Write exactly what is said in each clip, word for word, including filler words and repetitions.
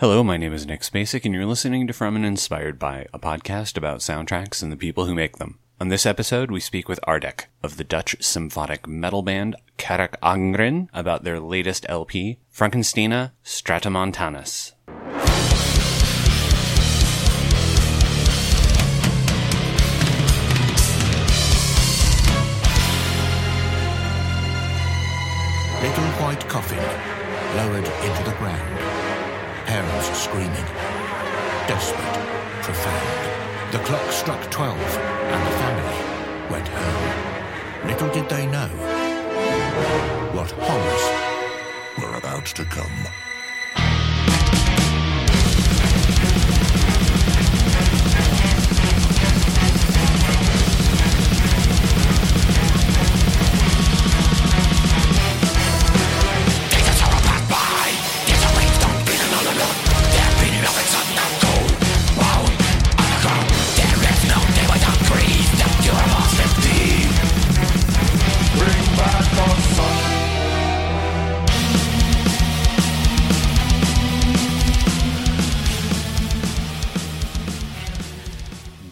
Hello, my name is Nick Spacek, and you're listening to From and Inspired By, a podcast about soundtracks and the people who make them. On this episode, we speak with Ardek of the Dutch symphonic metal band Carach Angren about their latest L P, Frankensteina Strataemontanus. Little white coffin lowered into the ground. Parents screaming. Desperate, profound. The clock struck twelve and the family went home. Little did they know what horrors were about to come.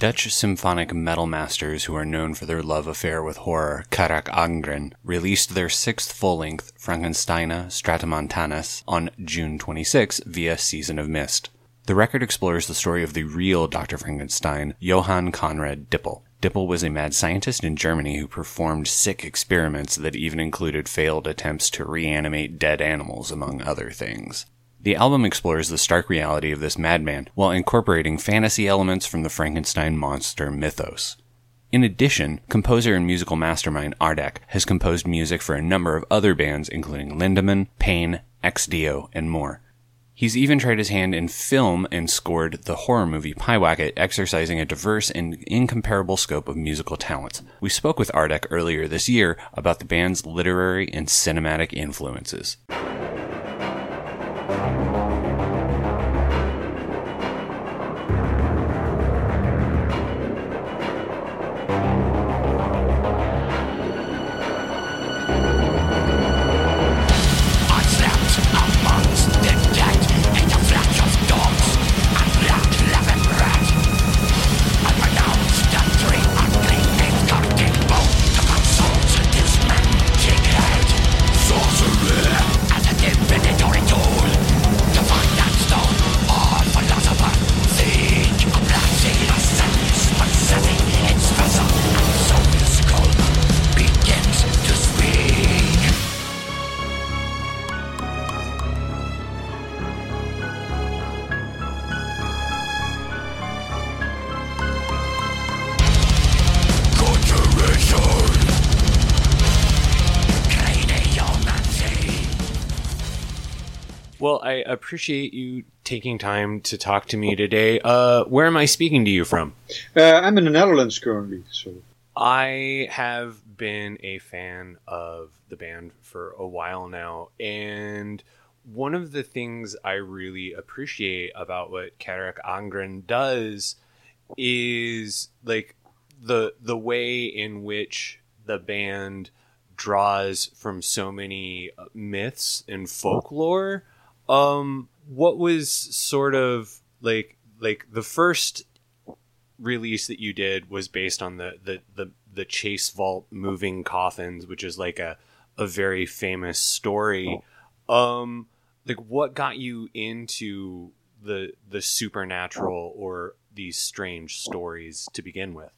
Dutch symphonic metal masters who are known for their love affair with horror, Carach Angren, released their sixth full-length, Frankensteina Strataemontanus, on June twenty-sixth via Season of Mist. The record explores the story of the real Doctor Frankenstein, Johann Conrad Dippel. Dippel was a mad scientist in Germany who performed sick experiments that even included failed attempts to reanimate dead animals, among other things. The album explores the stark reality of this madman while incorporating fantasy elements from the Frankenstein monster mythos. In addition, composer and musical mastermind Ardek has composed music for a number of other bands including Lindemann, Pain, Xdio, and more. He's even tried his hand in film and scored the horror movie Pyewacket, exercising a diverse and incomparable scope of musical talents. We spoke with Ardek earlier this year about the band's literary and cinematic influences. Well, I appreciate you taking time to talk to me today. Uh, where am I speaking to you from? Uh, I'm in the Netherlands currently. So. I have been a fan of the band for a while now, and one of the things I really appreciate about what Carach Angren does is like the the way in which the band draws from so many myths and folklore. Um, what was sort of like, like the first release that you did was based on the, the, the, the Chase Vault moving coffins, which is like a, a very famous story. Um, like what got you into the, the supernatural or these strange stories to begin with?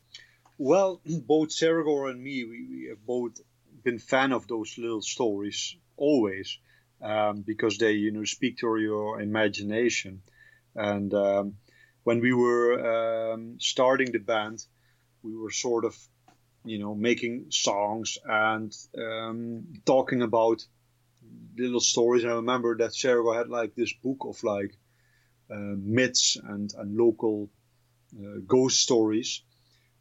Well, both Seregor and me, we, we have both been fan of those little stories always. Um, because they, you know, speak to your imagination. And um, when we were um, starting the band, we were sort of, you know, making songs and um, talking about little stories. And I remember that Sarah had like this book of like uh, myths and, and local uh, ghost stories.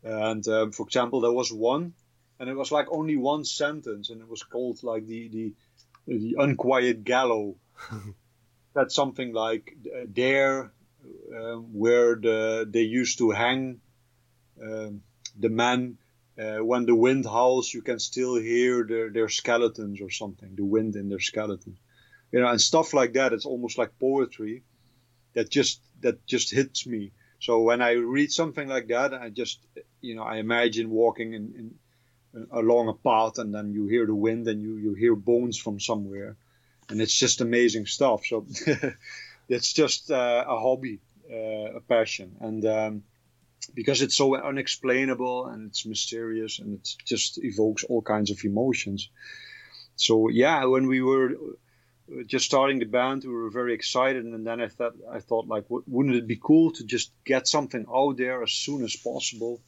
And um, for example, there was one, and it was like only one sentence, and it was called like the the The Unquiet Gallows. That's something like uh, there uh, where the, they used to hang uh, the men. Uh, when the wind howls, you can still hear their, their skeletons or something, the wind in their skeletons. You know, and stuff like that. It's almost like poetry. that just that just hits me. So when I read something like that, I just, you know, I imagine walking in, in, along a path, and then you hear the wind, and you, you hear bones from somewhere, and it's just amazing stuff. So it's just uh, a hobby, uh, a passion, and um, because it's so unexplainable and it's mysterious, and it just evokes all kinds of emotions. So yeah, when we were just starting the band, we were very excited, and then I thought, I thought, like, wouldn't it be cool to just get something out there as soon as possible?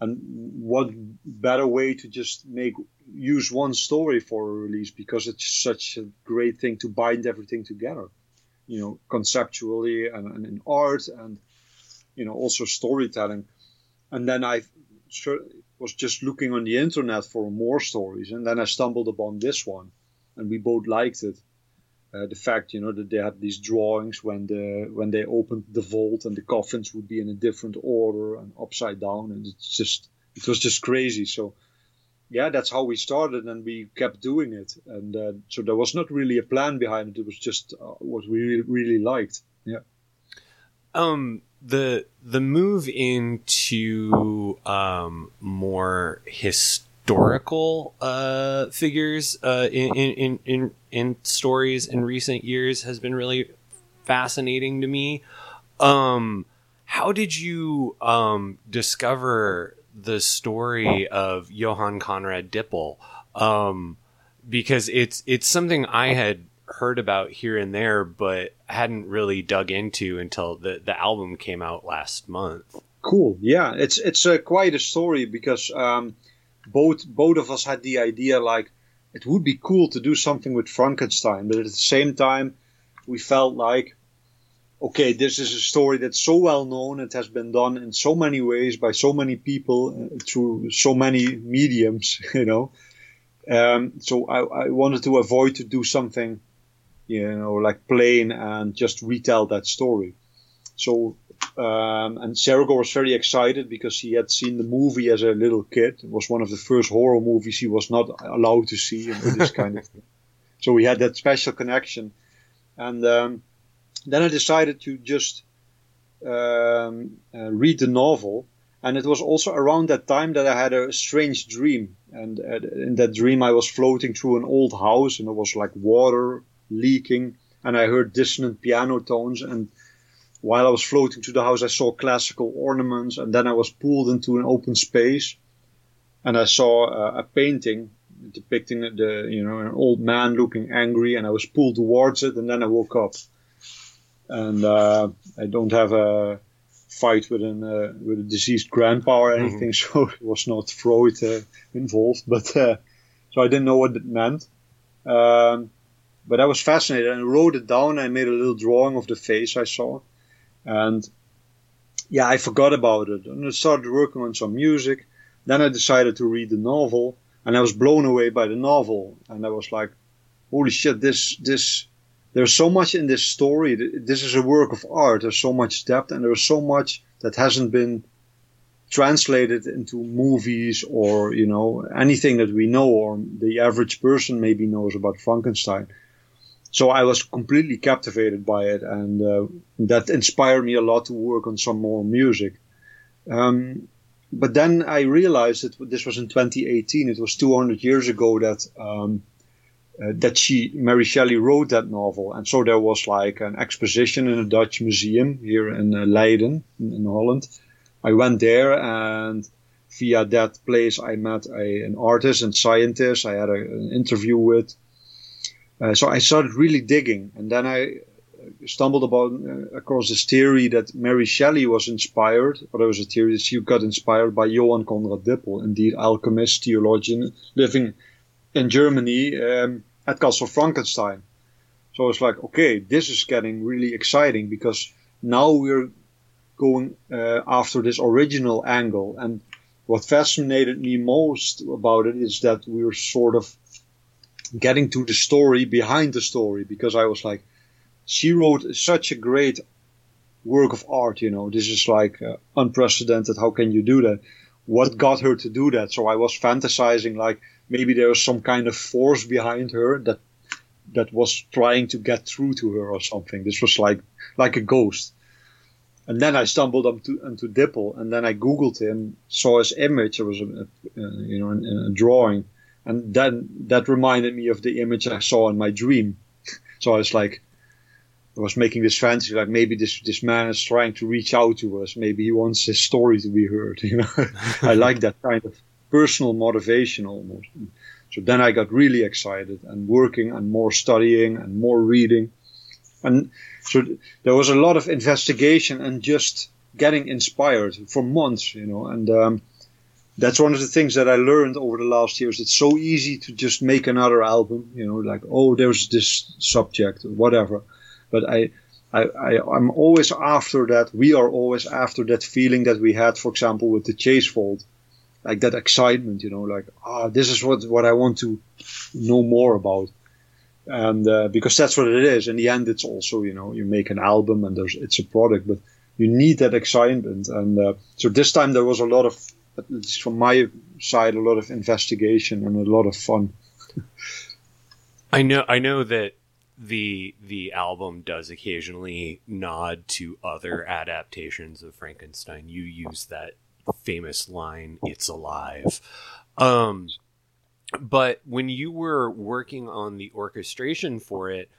And what better way to just make use one story for a release, because it's such a great thing to bind everything together, you know, conceptually and, and in art, and you know, also storytelling. And then I was just looking on the internet for more stories, and then I stumbled upon this one, and we both liked it. Uh, the fact, you know, that they had these drawings when the when they opened the vault, and the coffins would be in a different order and upside down, and it's just it was just crazy. So yeah, that's how we started, and we kept doing it, and uh, so there was not really a plan behind it. It was just uh, what we really, really liked. Yeah. Um the the move into um more historical historical uh figures uh in, in in in stories in recent years has been really fascinating to me. Um how did you um discover the story of Johann Conrad Dippel? Um because it's it's something I had heard about here and there, but hadn't really dug into until the the album came out last month. Cool. Yeah, it's it's uh, quite a story, because um Both both of us had the idea, like, it would be cool to do something with Frankenstein, but at the same time, we felt like, okay, this is a story that's so well known, it has been done in so many ways by so many people uh, through so many mediums, you know. Um, so I, I wanted to avoid to do something, you know, like plain and just retell that story. So. Um, and Seregor was very excited because he had seen the movie as a little kid. It was one of the first horror movies he was not allowed to see, and you know, this kind of thing. So we had that special connection. And um, then I decided to just um, uh, read the novel. And it was also around that time that I had a strange dream. And uh, in that dream, I was floating through an old house, and there was like water leaking, and I heard dissonant piano tones. And while I was floating to the house, I saw classical ornaments, and then I was pulled into an open space, and I saw uh, a painting depicting the, you know, an old man looking angry, and I was pulled towards it, and then I woke up. And uh, I don't have a fight with an uh, with a deceased grandpa or anything, mm-hmm. so it was not Freud uh, involved, but uh, so I didn't know what it meant. Um, but I was fascinated, and I wrote it down. I made a little drawing of the face I saw. And yeah, I forgot about it, and I started working on some music. Then I decided to read the novel, and I was blown away by the novel. And I was like, holy shit, this, this, there's so much in this story. This is a work of art. There's so much depth, and there's so much that hasn't been translated into movies or, you know, anything that we know, or the average person maybe knows about Frankenstein. So I was completely captivated by it, and uh, that inspired me a lot to work on some more music. Um, but then I realized that this was in twenty eighteen. It was two hundred years ago that um, uh, that she, Mary Shelley, wrote that novel. And so there was like an exposition in a Dutch museum here in uh, Leiden, in, in Holland. I went there, and via that place I met a, an artist and scientist I had a, an interview with. Uh, so I started really digging, and then I stumbled about, uh, across this theory that Mary Shelley was inspired, or there was a theory that she got inspired by Johann Conrad Dippel, indeed alchemist, theologian, living in Germany um, at Castle Frankenstein. So I was like, okay, this is getting really exciting, because now we're going uh, after this original angle. And what fascinated me most about it is that we were sort of getting to the story behind the story, because I was like, she wrote such a great work of art, you know, this is like uh, unprecedented, how can you do that? What got her to do that? So I was fantasizing, like, maybe there was some kind of force behind her that that was trying to get through to her or something. This was like like a ghost. And then I stumbled onto, onto Dippel, and then I Googled him, saw his image. It was a, a, you know, a, a drawing. And then that reminded me of the image I saw in my dream. So I was like, I was making this fancy, like maybe this, this man is trying to reach out to us. Maybe he wants his story to be heard. You know, I like that kind of personal motivation almost. So then I got really excited and working and more studying and more reading. And so there was a lot of investigation and just getting inspired for months, you know. And um, that's one of the things that I learned over the last years. It's so easy to just make another album, you know, like, oh, there's this subject or whatever. But I, I, I, I'm always after that. We are always after that feeling that we had, for example, with the Chase Vault. Like that excitement, you know, like, ah, oh, this is what, what I want to know more about. And uh, because that's what it is. In the end, it's also, you know, you make an album and there's, it's a product, but you need that excitement. And uh, so this time there was a lot of, at least from my side, a lot of investigation and a lot of fun. I know, I know that the the album does occasionally nod to other adaptations of Frankenstein. You use that famous line, "It's alive." Um, but when you were working on the orchestration for it,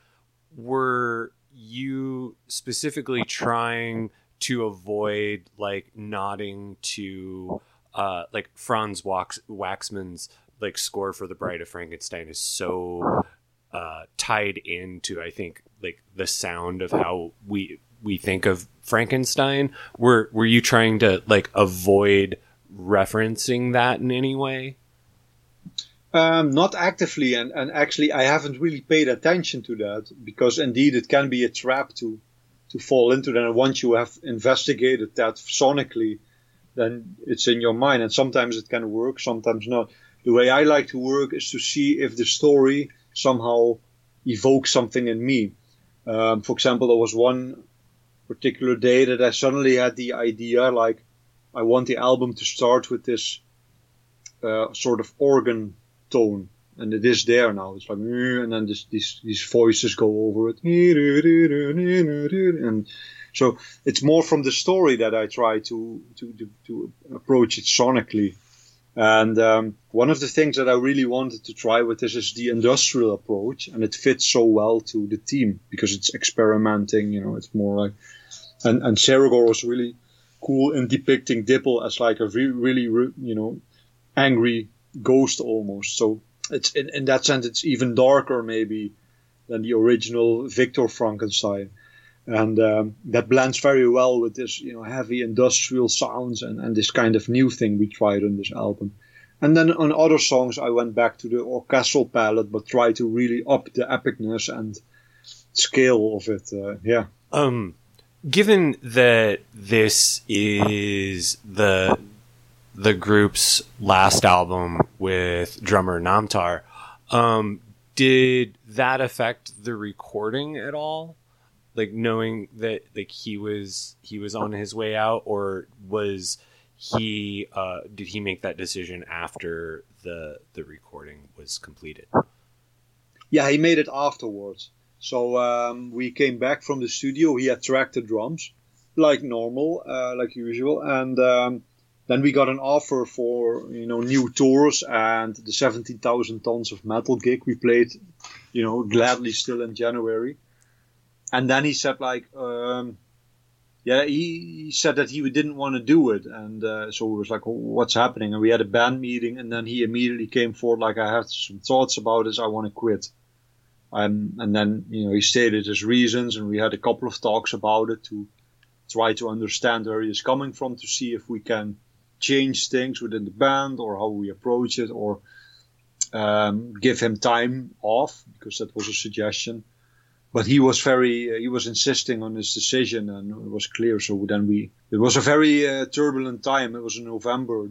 were you specifically trying to avoid like nodding to uh, like Franz Wax- Waxman's like score for The Bride of Frankenstein is so uh, tied into, I think, like the sound of how we we think of Frankenstein? Were were you trying to like avoid referencing that in any way? Um, not actively, and, and actually I haven't really paid attention to that, because indeed it can be a trap to to fall into that. And once you have investigated that sonically, then it's in your mind, and sometimes it can work, sometimes not. The way I like to work is to see if the story somehow evokes something in me. Um, for example, there was one particular day that I suddenly had the idea, like, I want the album to start with this uh, sort of organ tone, and it is there now. It's like, and then this, these these voices go over it, and so it's more from the story that I try to to to, to approach it sonically. And um, one of the things that I really wanted to try with this is the industrial approach, and it fits so well to the theme because it's experimenting, you know, it's more like, and, and Seregor was really cool in depicting Dippel as like a re- really, re- you know, angry ghost almost. So it's in, in that sense, it's even darker maybe than the original Victor Frankenstein. And um, that blends very well with this, you know, heavy industrial sounds and, and this kind of new thing we tried on this album. And then on other songs, I went back to the orchestral palette, but tried to really up the epicness and scale of it. Uh, yeah. Um, given that this is the the group's last album with drummer Namtar, um, did that affect the recording at all? Like knowing that like he was he was on his way out, or was he uh, did he make that decision after the the recording was completed? Yeah, he made it afterwards. So um, we came back from the studio. He had tracked the drums like normal, uh, like usual, and um, then we got an offer for, you know, new tours and the seventeen thousand tons of metal gig we played, you know, gladly still in January. And then he said, like, um, yeah, he, he said that he didn't want to do it. And uh, so it was like, oh, what's happening? And we had a band meeting, and then he immediately came forward, like, I have some thoughts about this. I want to quit. Um, and then, you know, he stated his reasons, and we had a couple of talks about it to try to understand where he is coming from, to see if we can change things within the band or how we approach it, or um, give him time off, because that was a suggestion. But he was very, uh, he was insisting on his decision, and it was clear. So then we, it was a very uh, turbulent time. It was in November,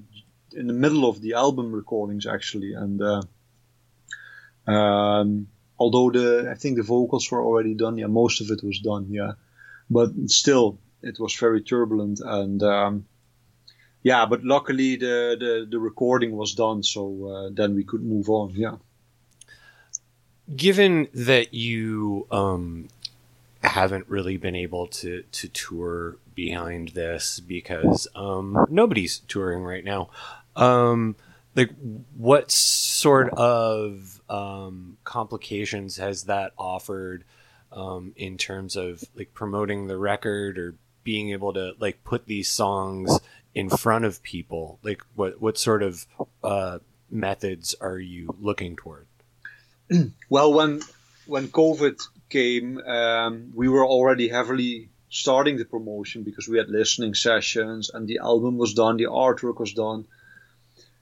in the middle of the album recordings, actually. And uh, um, although the, I think the vocals were already done. Yeah, most of it was done. Yeah. But still, it was very turbulent. And um, yeah, but luckily the, the, the recording was done. So uh, then we could move on. Yeah. given that you um, haven't really been able to, to tour behind this because um, nobody's touring right now, um, like what sort of um, complications has that offered um, in terms of like promoting the record or being able to like put these songs in front of people? Like what, what sort of uh, methods are you looking toward? Well, when when COVID came, um, we were already heavily starting the promotion because we had listening sessions and the album was done, the artwork was done.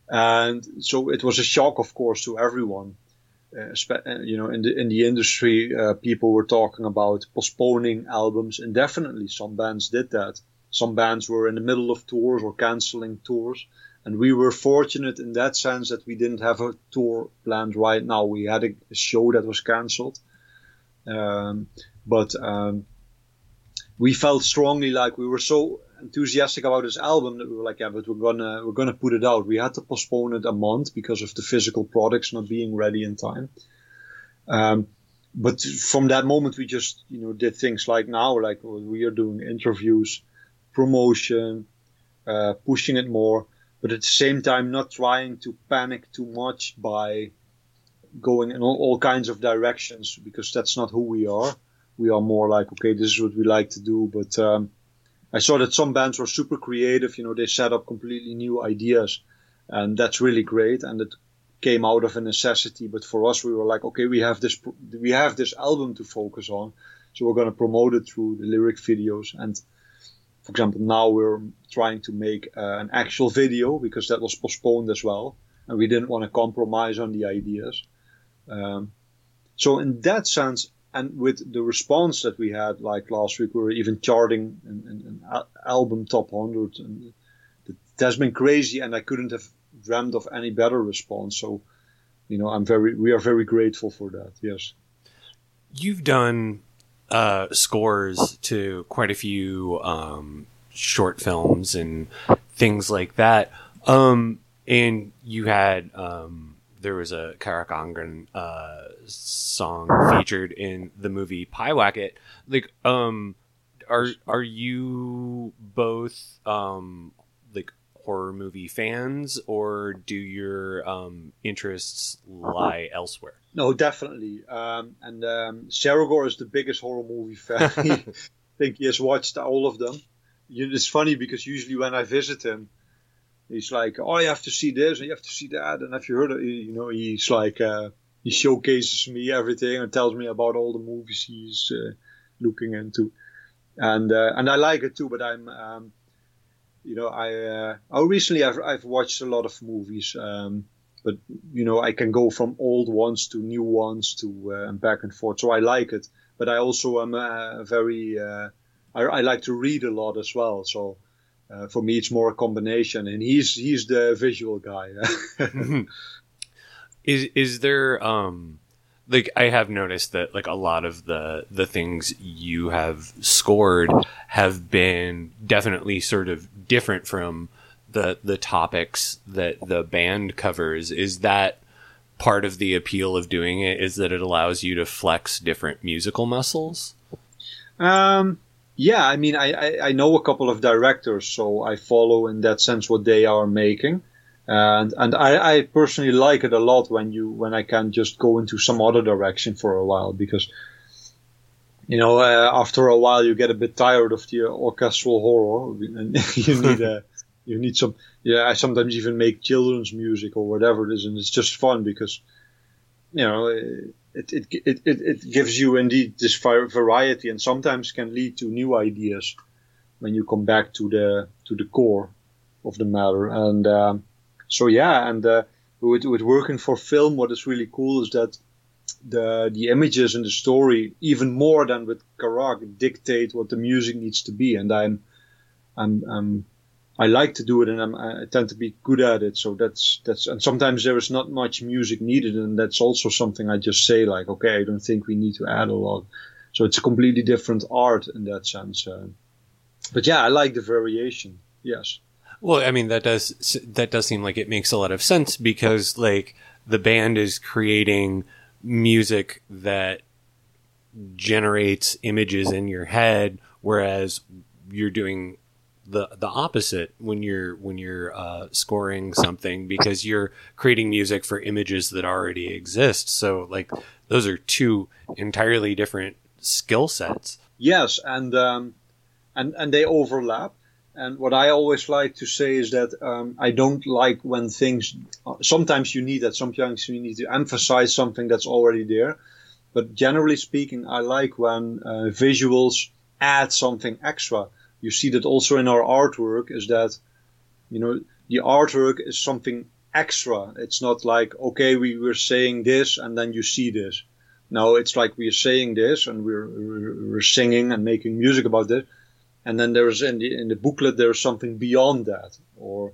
And so it was a shock, of course, to everyone. Uh, spe- you know, in the in the industry, uh, people were talking about postponing albums indefinitely. Some bands did that. Some bands were in the middle of tours or canceling tours. And we were fortunate in that sense that we didn't have a tour planned right now. We had a show that was cancelled. Um, but um, we felt strongly like we were so enthusiastic about this album that we were like, yeah, but we're gonna we're gonna put it out. We had to postpone it a month because of the physical products not being ready in time. Um, but from that moment, we just you know did things like now, like we are doing interviews, promotion, uh, pushing it more. But at the same time, not trying to panic too much by going in all, all kinds of directions, because that's not who we are. We are more like, okay, this is what we like to do. But um, I saw that some bands were super creative. You know, they set up completely new ideas, and that's really great. And it came out of a necessity. But for us, we were like, okay, we have this, we have this album to focus on, so we're going to promote it through the lyric videos. And for example, now we're trying to make uh, an actual video because that was postponed as well. And we didn't want to compromise on the ideas. Um, so in that sense, and with the response that we had, like last week, we were even charting an, an, an album top one hundred. And it has been crazy, and I couldn't have dreamt of any better response. So, you know, I'm very, we are very grateful for that. Yes. You've done Uh, scores to quite a few um, short films and things like that. Um, and you had, um, there was a Carach Angren uh, song featured in the movie Pyewacket. Like, um, are are you both um, like horror movie fans, or do your um, interests lie elsewhere? No, definitely. Um, and um, Seregor is the biggest horror movie fan. I think he has watched all of them. You know, it's funny because usually when I visit him, he's like, "Oh, you have to see this and you have to see that." And have you heard of it? You know, he's like, uh, he showcases me everything and tells me about all the movies he's uh, looking into. And uh, and I like it too, but I'm, um, you know, I. Uh, oh, recently I've I've watched a lot of movies. Um, But, you know, I can go from old ones to new ones to uh, back and forth. So I like it. But I also am uh, very, uh, I, I like to read a lot as well. So uh, for me, it's more a combination. And he's he's the visual guy. is is there, um, like, I have noticed that, like, a lot of the, the things you have scored have been definitely sort of different from the the topics that the band covers. Is that part of the appeal of doing it, is that it allows you to flex different musical muscles? Um, yeah, I mean, I, I, I know a couple of directors, so I follow in that sense what they are making. And and I, I personally like it a lot when you when I can just go into some other direction for a while, because, you know, uh, after a while you get a bit tired of the orchestral horror and you need a You need some, yeah, I sometimes even make children's music or whatever it is. And it's just fun because, you know, it it it, it, it gives you indeed this variety, and sometimes can lead to new ideas when you come back to the to the core of the matter. And um, so, yeah, and uh, with, with working for film, what is really cool is that the the images and the story, even more than with Carach, dictate what the music needs to be. And I'm, I'm, I'm, I like to do it, and I'm, I tend to be good at it. So that's that's, and sometimes there is not much music needed, and that's also something I just say like, okay, I don't think we need to add a lot. So it's a completely different art in that sense. Uh, but yeah, I like the variation. Yes. Well, I mean, that does that does seem like it makes a lot of sense, because like the band is creating music that generates images in your head, whereas you're doing the the opposite when you're when you're uh, scoring something, because you're creating music for images that already exist. So, like, those are two entirely different skill sets. Yes, and um, and and they overlap. And what I always like to say is that um, I don't like when things. Sometimes you need that. Sometimes you need to emphasize something that's already there. But generally speaking, I like when uh, visuals add something extra. You see that also in our artwork, is that, you know, the artwork is something extra. It's not like, okay, we were saying this and then you see this. No, it's like we're saying this and we're, we're singing and making music about this. And then there's in the, in the booklet, there's something beyond that, or,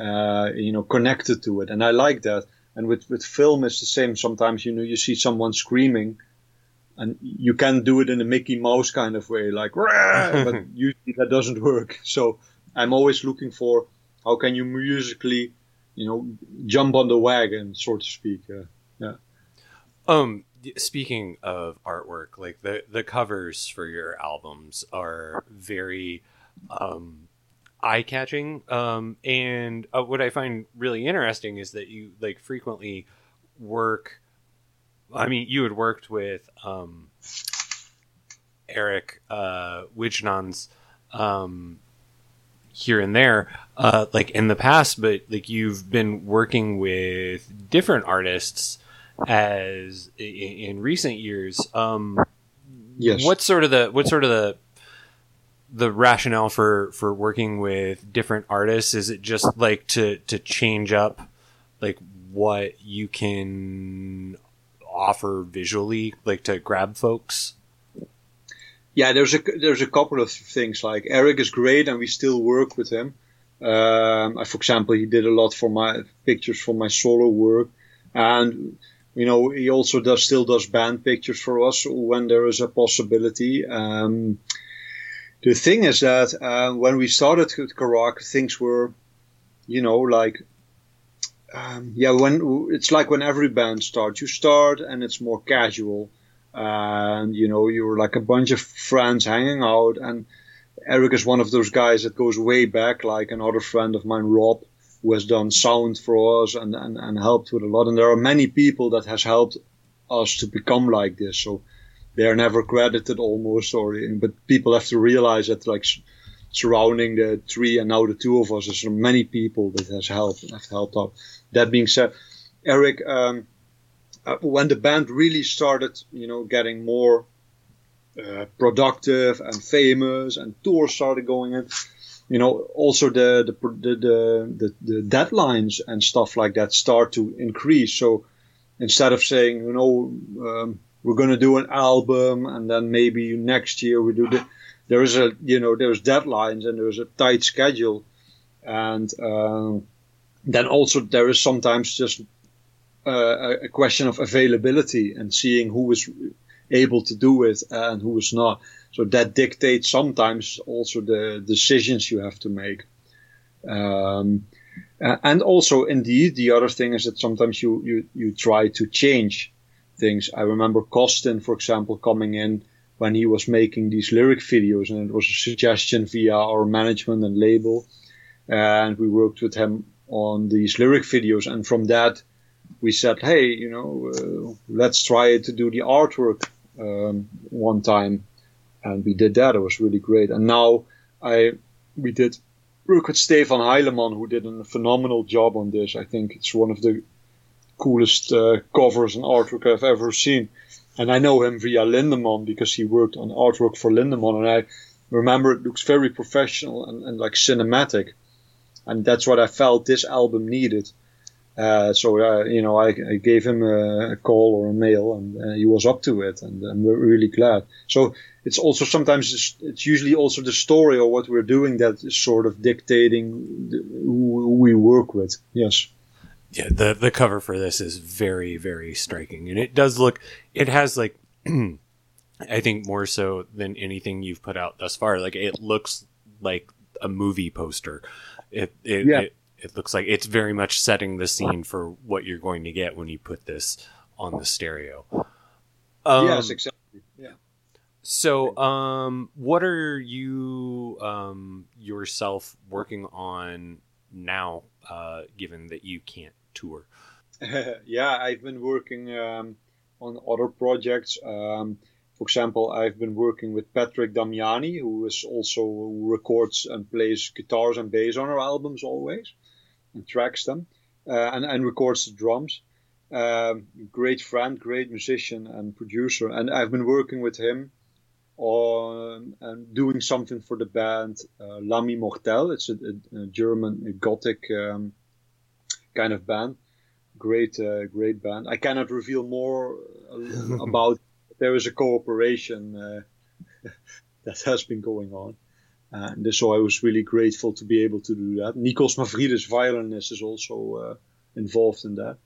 uh, you know, connected to it. And I like that. And with, with film, it's the same. Sometimes, you know, you see someone screaming and you can do it in a Mickey Mouse kind of way, like, but usually that doesn't work. So I'm always looking for how can you musically, you know, jump on the wagon, so to speak. Uh, yeah. Um, speaking of artwork, like the, the covers for your albums are very, um, eye-catching, um and uh, what I find really interesting is that you like frequently work I mean you had worked with um Eric uh Whijanon's um here and there uh like in the past, but like you've been working with different artists as in, in recent years. um yes what sort of the what sort of the the rationale for, for working with different artists? Is it just like to, to change up like what you can offer visually, like to grab folks? Yeah, there's a, there's a couple of things. Like Eric is great and we still work with him. Um, I, for example, he did a lot for my pictures for my solo work, and, you know, he also does still does band pictures for us when there is a possibility. Um, The thing is that uh, when we started with Carach, things were, you know, like, um, yeah, when it's like when every band starts, you start and it's more casual. And, you know, you're like a bunch of friends hanging out. And Eric is one of those guys that goes way back, like another friend of mine, Rob, who has done sound for us and, and, and helped with a lot. And there are many people that has helped us to become like this. So they are never credited almost, or but people have to realize that, like, surrounding the three and now the two of us, there's many people that has helped have helped out. That being said, Eric, um, when the band really started, you know, getting more uh, productive and famous, and tours started going in, you know, also the the the the, the deadlines and stuff like that start to increase. So instead of saying, you know, um, we're going to do an album and then maybe next year we do the, there is a, you know, there's deadlines and there's a tight schedule. And, um, then also there is sometimes just uh, a question of availability and seeing who is able to do it and who is not. So that dictates sometimes also the decisions you have to make. Um, and also indeed, the other thing is that sometimes you, you, you try to change things. I remember Costin, for example, coming in when he was making these lyric videos, and it was a suggestion via our management and label, and we worked with him on these lyric videos. And from that, we said, "Hey, you know, uh, let's try to do the artwork um, one time," and we did that. It was really great. And now I we did work with Stefan Heilemann, who did a phenomenal job on this. I think it's one of the coolest uh, covers and artwork I've ever seen, and I know him via Lindemann because he worked on artwork for Lindemann, and I remember it looks very professional and, and like cinematic, and that's what I felt this album needed. Uh, so uh, you know, I, I gave him a, a call or a mail, and uh, he was up to it, and I'm really glad. So it's also sometimes it's, it's usually also the story or what we're doing that is sort of dictating the, who we work with. Yes. Yeah, the, the cover for this is very, very striking. And it does look, it has like, I think more so than anything you've put out thus far, like it looks like a movie poster. It it, yeah. it it looks like it's very much setting the scene for what you're going to get when you put this on the stereo. Um, yes, exactly. Yeah. So, um, what are you um, yourself working on now, uh, given that you can't tour? Yeah, I've been working um, on other projects. Um, for example, I've been working with Patrick Damiani, who is also who records and plays guitars and bass on our albums always, and tracks them, uh, and, and records the drums. Um, great friend, great musician and producer, and I've been working with him on and doing something for the band uh, L'Ami Mortel. It's a, a, a German gothic um, kind of band. Great, uh, great band. I cannot reveal more about. There is a cooperation uh, that has been going on, uh, and so I was really grateful to be able to do that. Nikos Mavridis, violinist, is also uh, involved in that.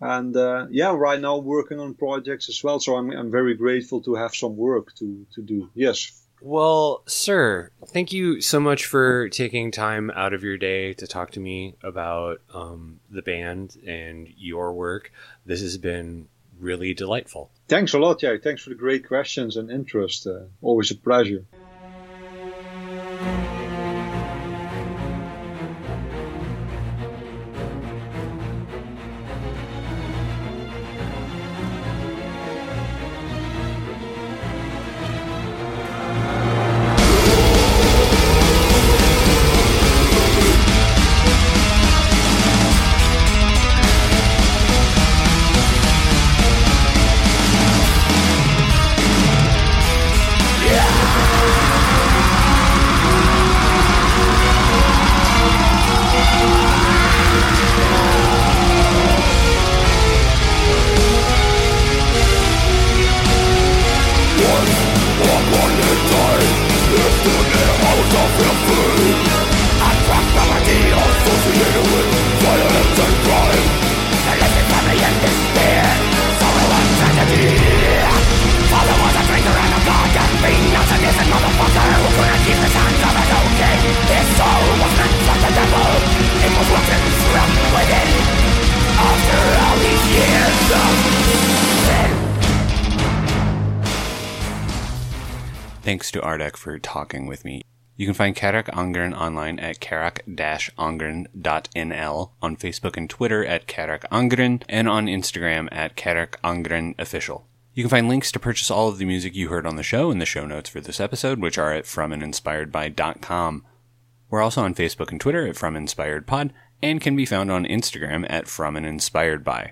And uh, yeah, right now working on projects as well. So I'm I'm very grateful to have some work to, to do. Yes. Well, sir, thank you so much for taking time out of your day to talk to me about um, the band and your work. This has been really delightful. Thanks a lot, Jack. Thanks for the great questions and interest. Uh, always a pleasure. Thanks to Ardek for talking with me. You can find Carach Angren online at carach angren dot n l, on Facebook and Twitter at Carach Angren, and on Instagram at Carach Angren Official. You can find links to purchase all of the music you heard on the show in the show notes for this episode, which are at from and inspired by dot com. We're also on Facebook and Twitter at FromInspiredPod, and can be found on Instagram at FromAnInspiredBy.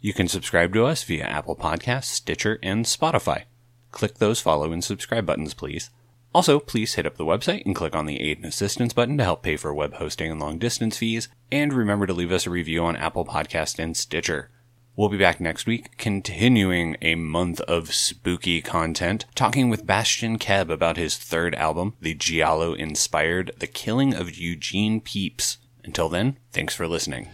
You can subscribe to us via Apple Podcasts, Stitcher, and Spotify. Click those follow and subscribe buttons, please. Also, please hit up the website and click on the aid and assistance button to help pay for web hosting and long distance fees, and remember to leave us a review on Apple Podcast and Stitcher. We'll be back next week, continuing a month of spooky content, talking with Bastian Keb about his third album, the Giallo-inspired The Killing of Eugene Peeps. Until then, thanks for listening.